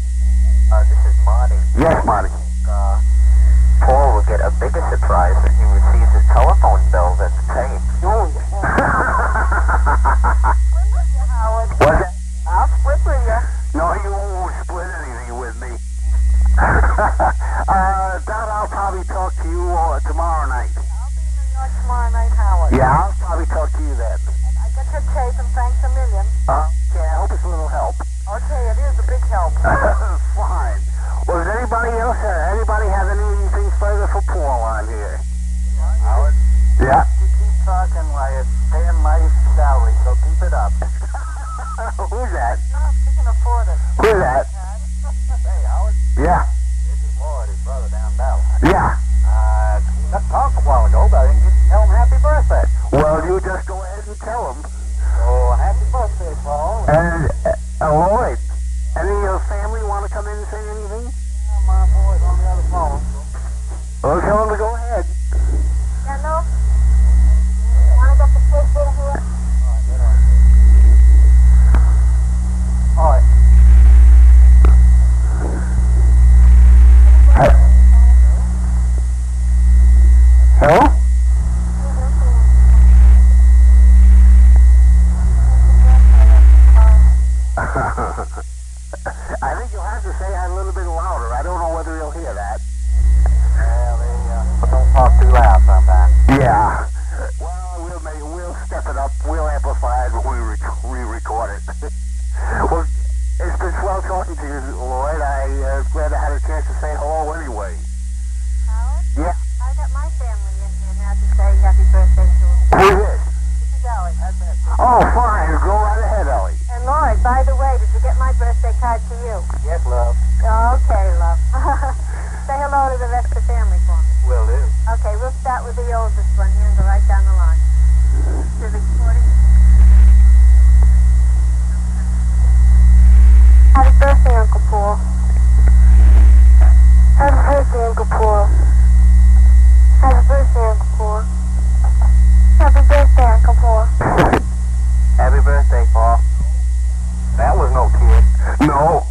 Uh, this is Marty. Yes, Marty. Uh, Paul will get a bigger surprise when he receives his telephone bill than the tape. Oh, yeah. Split with you, Howard. What's that? I'll split with you. No, you won't split anything with me. uh, Dad, I'll probably talk to you uh, tomorrow night. I'll be in New York tomorrow night, Howard. Yeah, I'll probably talk to you then. And I got your tape, and thanks a million. Uh, okay, I hope it's a little help. Okay, it is a big help. Fine. Well, does anybody else, uh, anybody have anything further for Paul on here? Howard? Yeah? You keep talking like it's Dan Mighty's salary, so keep it up. Who's that? No, she can afford it. Who's that? Hey, Howard? Yeah? This is Lord, his brother down Bell. Yeah? Uh, he got talk a while ago, but I didn't get to tell him happy birthday. Well, you just go ahead and tell him. So, happy birthday, Paul. And, uh, Lloyd, any of your family want to come in and say anything? Yeah, my boy's on the other phone. Well, tell him to go ahead. Yeah, no. You want to get the kids in here? All right, get on. All right. Hi. Hello? I think you'll have to say that a little bit louder. I don't know whether he'll hear that. Well, they uh, don't talk too loud sometimes. Yeah. Well, we'll make, we'll step it up. We'll amplify it when we rec- re-record it. Well, it's been swell talking to you, Lloyd. I'm uh, glad I had a chance to say hello anyway. Howard? Yeah? I got my family in here now to say happy birthday to him. Who's this? This is Ellie. Oh, fine. Go right ahead, Ellie. And Lloyd, by the way, did you get my birthday card to you? Yes, love. Okay, love. Say hello to the rest of the family for me. Will do. Okay, we'll start with the oldest one here and go right down the line. To the fortieth. Happy birthday, Uncle Paul. Happy birthday, Uncle Paul. Happy birthday, Uncle Paul. Happy birthday, Uncle Paul. Happy birthday, Paul. That was no kid. No.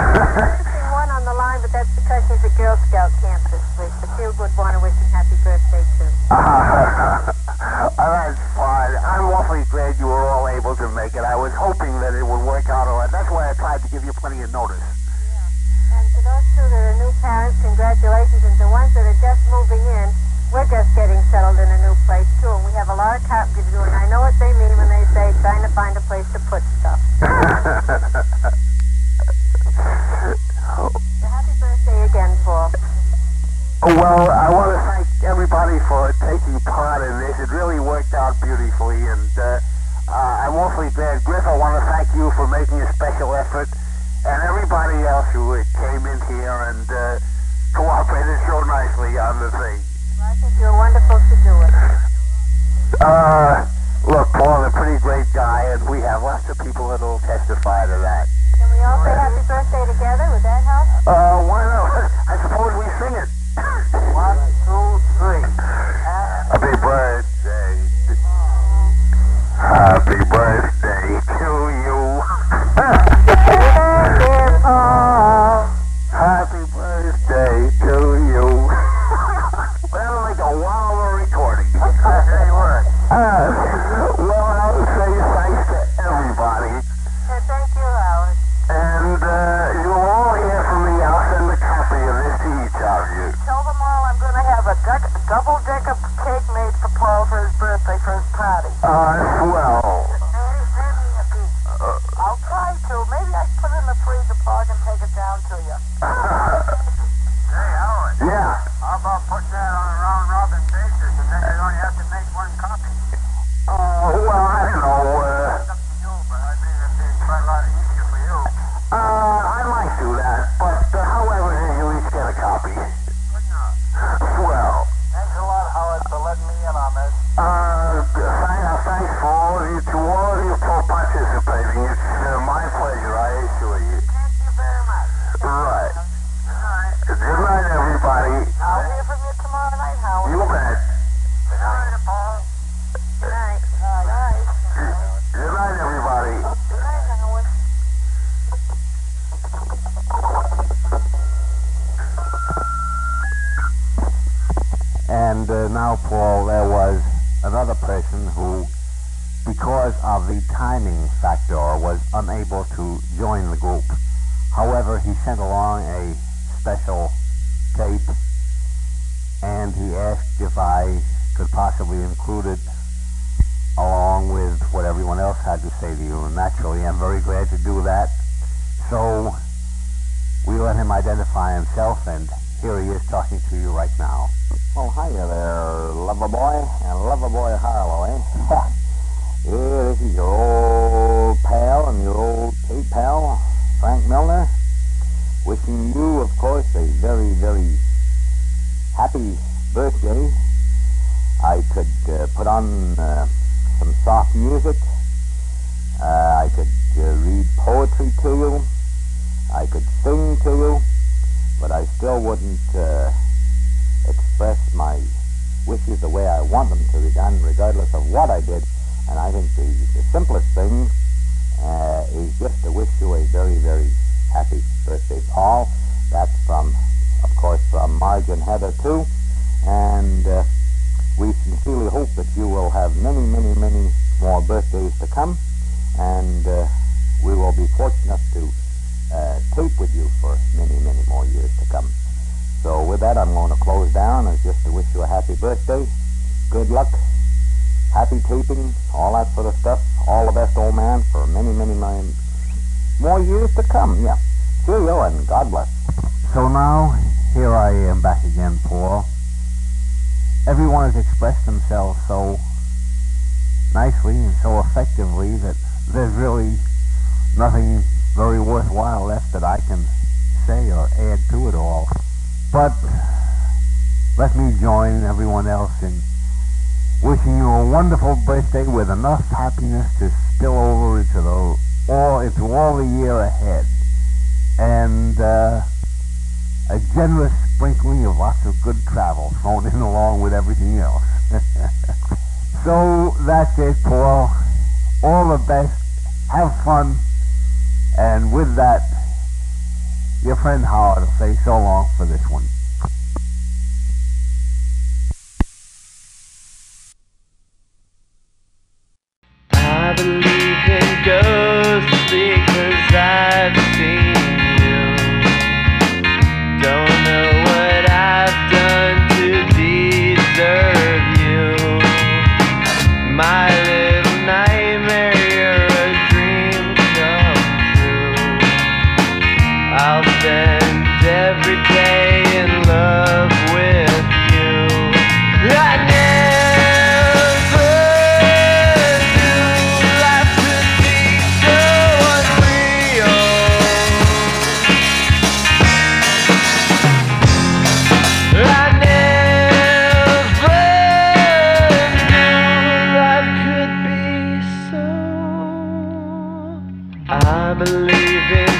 There's only one on the line, but that's because he's a Girl Scout camp this week. But you would want to wish him happy birthday, too. Uh, that's fine. I'm awfully glad you were all able to make it. I was hoping that it would work out all right. That's why I tried to give you plenty of notice. Yeah. And to those two that are new parents, congratulations. And to the ones that are just moving in, we're just getting settled in a new place, too, and we have a lot of talking to do, and I know what they mean when they say trying to find a place to put stuff. Oh. So happy birthday again, Paul. Well, I want to thank everybody for taking part in this. It really worked out beautifully, and uh, uh, I'm awfully glad. Griff, I want to thank you for making a special effort, and everybody else who came in here and uh, cooperated so nicely on the thing. I think you're wonderful to do it. Uh, look, Paul, a pretty great guy, and we have lots of people that will testify to that. Can we all say happy birthday together? Would that help? Uh, why not? I suppose we sing it. One, two, three. Happy birthday. Happy birthday to you. Happy birthday, Paul. Happy birthday to you. Uh, well, I would say thanks to everybody. Yeah, thank you, Howard. And uh, you'll all hear from me. I'll send a copy of this to each of you. Tell them all I'm going to have a du- double-decker cake made for Paul for his birthday, for his party. Uh, swell. Maybe, maybe a piece. Uh, I'll try to. Maybe I can put it in the freezer, Paul, and take it down to you. Hey, Howard. Yeah? How about putting that on a round-robin basis, and then you only have to make one copy? Oh, uh, well, I don't know. Uh, it's up to you, but I think it'd be quite a lot easier for you. Uh, I might do that, but uh, however, you each get a copy. Good enough. Well. Thanks a lot, Howard, for letting me in on this. Uh, Paul, there was another person who, because of the timing factor, was unable to join the group. However, he sent along a special tape, and he asked if I could possibly include it along with what everyone else had to say to you, and naturally I'm very glad to do that. So we let him identify himself, and here he is talking to you right now. Oh, hiya there, lover boy, and lover boy Harlow, eh? Yeah, this is your old pal and your old tape pal, Frank Milner, wishing you, of course, a very, very happy birthday. I could uh, put on uh, some soft music. Uh, I could uh, read poetry to you. I could sing to you, but I still wouldn't uh, express my wishes the way I want them to be done, regardless of what I did. And I think the, the simplest thing uh, is just to wish you a very, very happy birthday, Paul. That's from, of course, from Marge and Heather, too. And uh, we sincerely hope that you will have many, many, many more birthdays to come. And uh, we will be fortunate to Uh, tape with you for many, many more years to come. So with that, I'm going to close down and just to wish you a happy birthday. Good luck, happy taping, all that sort of stuff. All the best, old man, for many, many, many more years to come. Yeah. Cheerio and God bless. So now, here I am back again, Paul. Everyone has expressed themselves so nicely and so effectively that there's really nothing very worthwhile left that I can say or add to it all. But let me join everyone else in wishing you a wonderful birthday with enough happiness to spill over into the all into all the year ahead, and uh, a generous sprinkling of lots of good travel thrown in along with everything else. So that's it, Paul. All the best. Have fun. And with that, your friend Howard will say so long for this one. I believe in ghosts because I've seen you. Don't know what I've done to deserve you. My little nightmare. Spend every day in love with you. I I believe in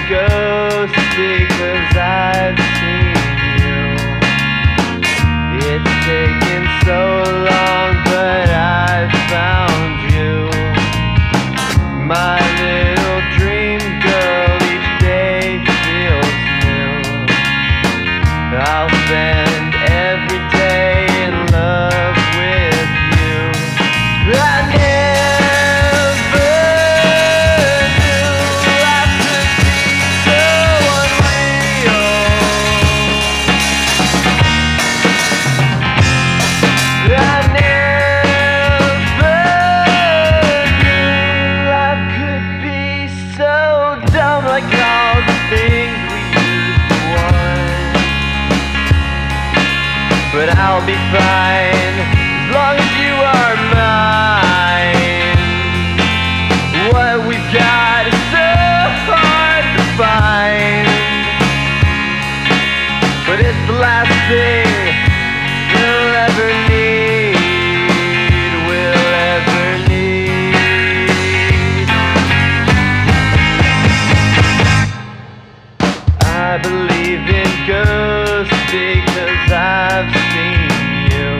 ghosts because I've seen you.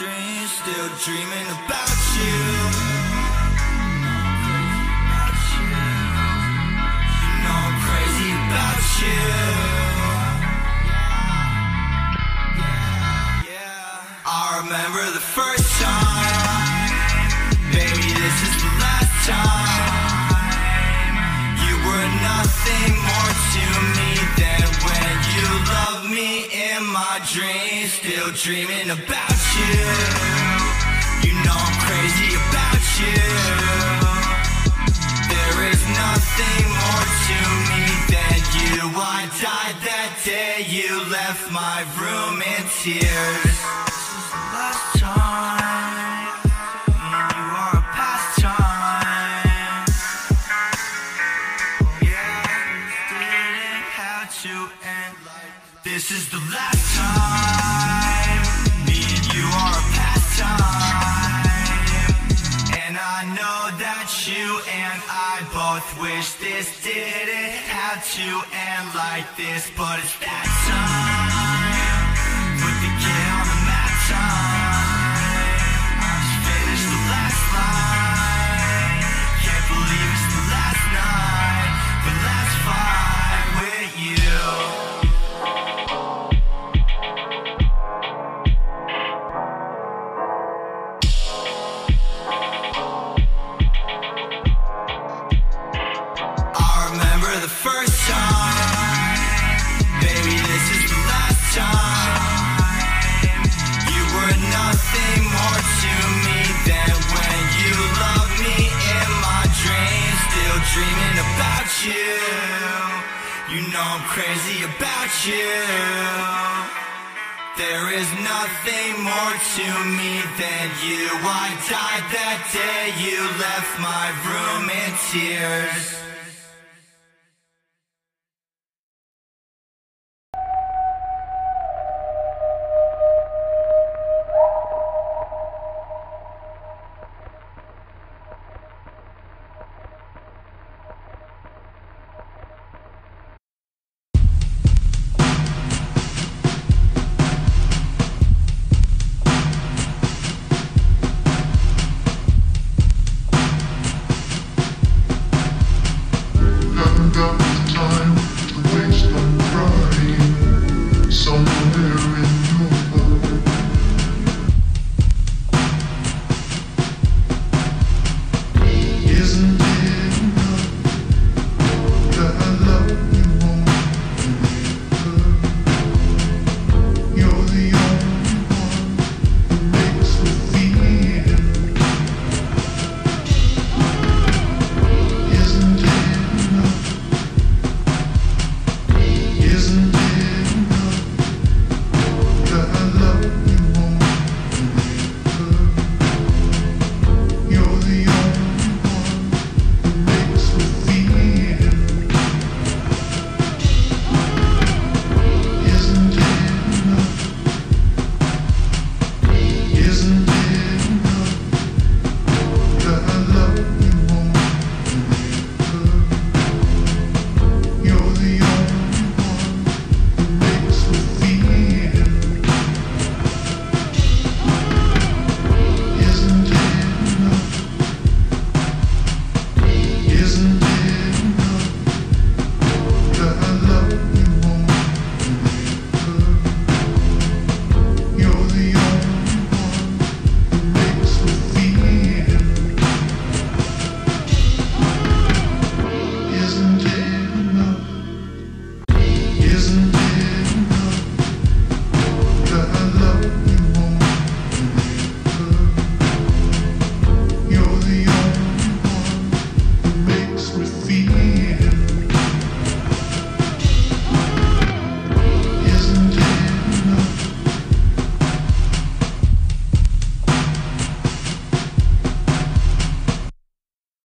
dreams, still dreaming about you. About you. Yeah, yeah. I remember the first time, baby, this is the last time. You were nothing more to me than when you loved me in my dreams. Still dreaming about you. You know I'm crazy about you. There is nothing more to me than you. I died that day you left my room in tears. This is the last time, and you are a pastime. Yeah, it didn't have to end like this. This is the last time, me and you are a pastime. And I know that you and I both wish this didn't to end like this, but it's that time. Put the kid on the mat time. I just finished the last line. Can't believe it's the last night, the last fight with you. Dreaming about you. You know I'm crazy about you. There is nothing more to me than you. I died that day you left my room in tears. Isn't it enough that I love you?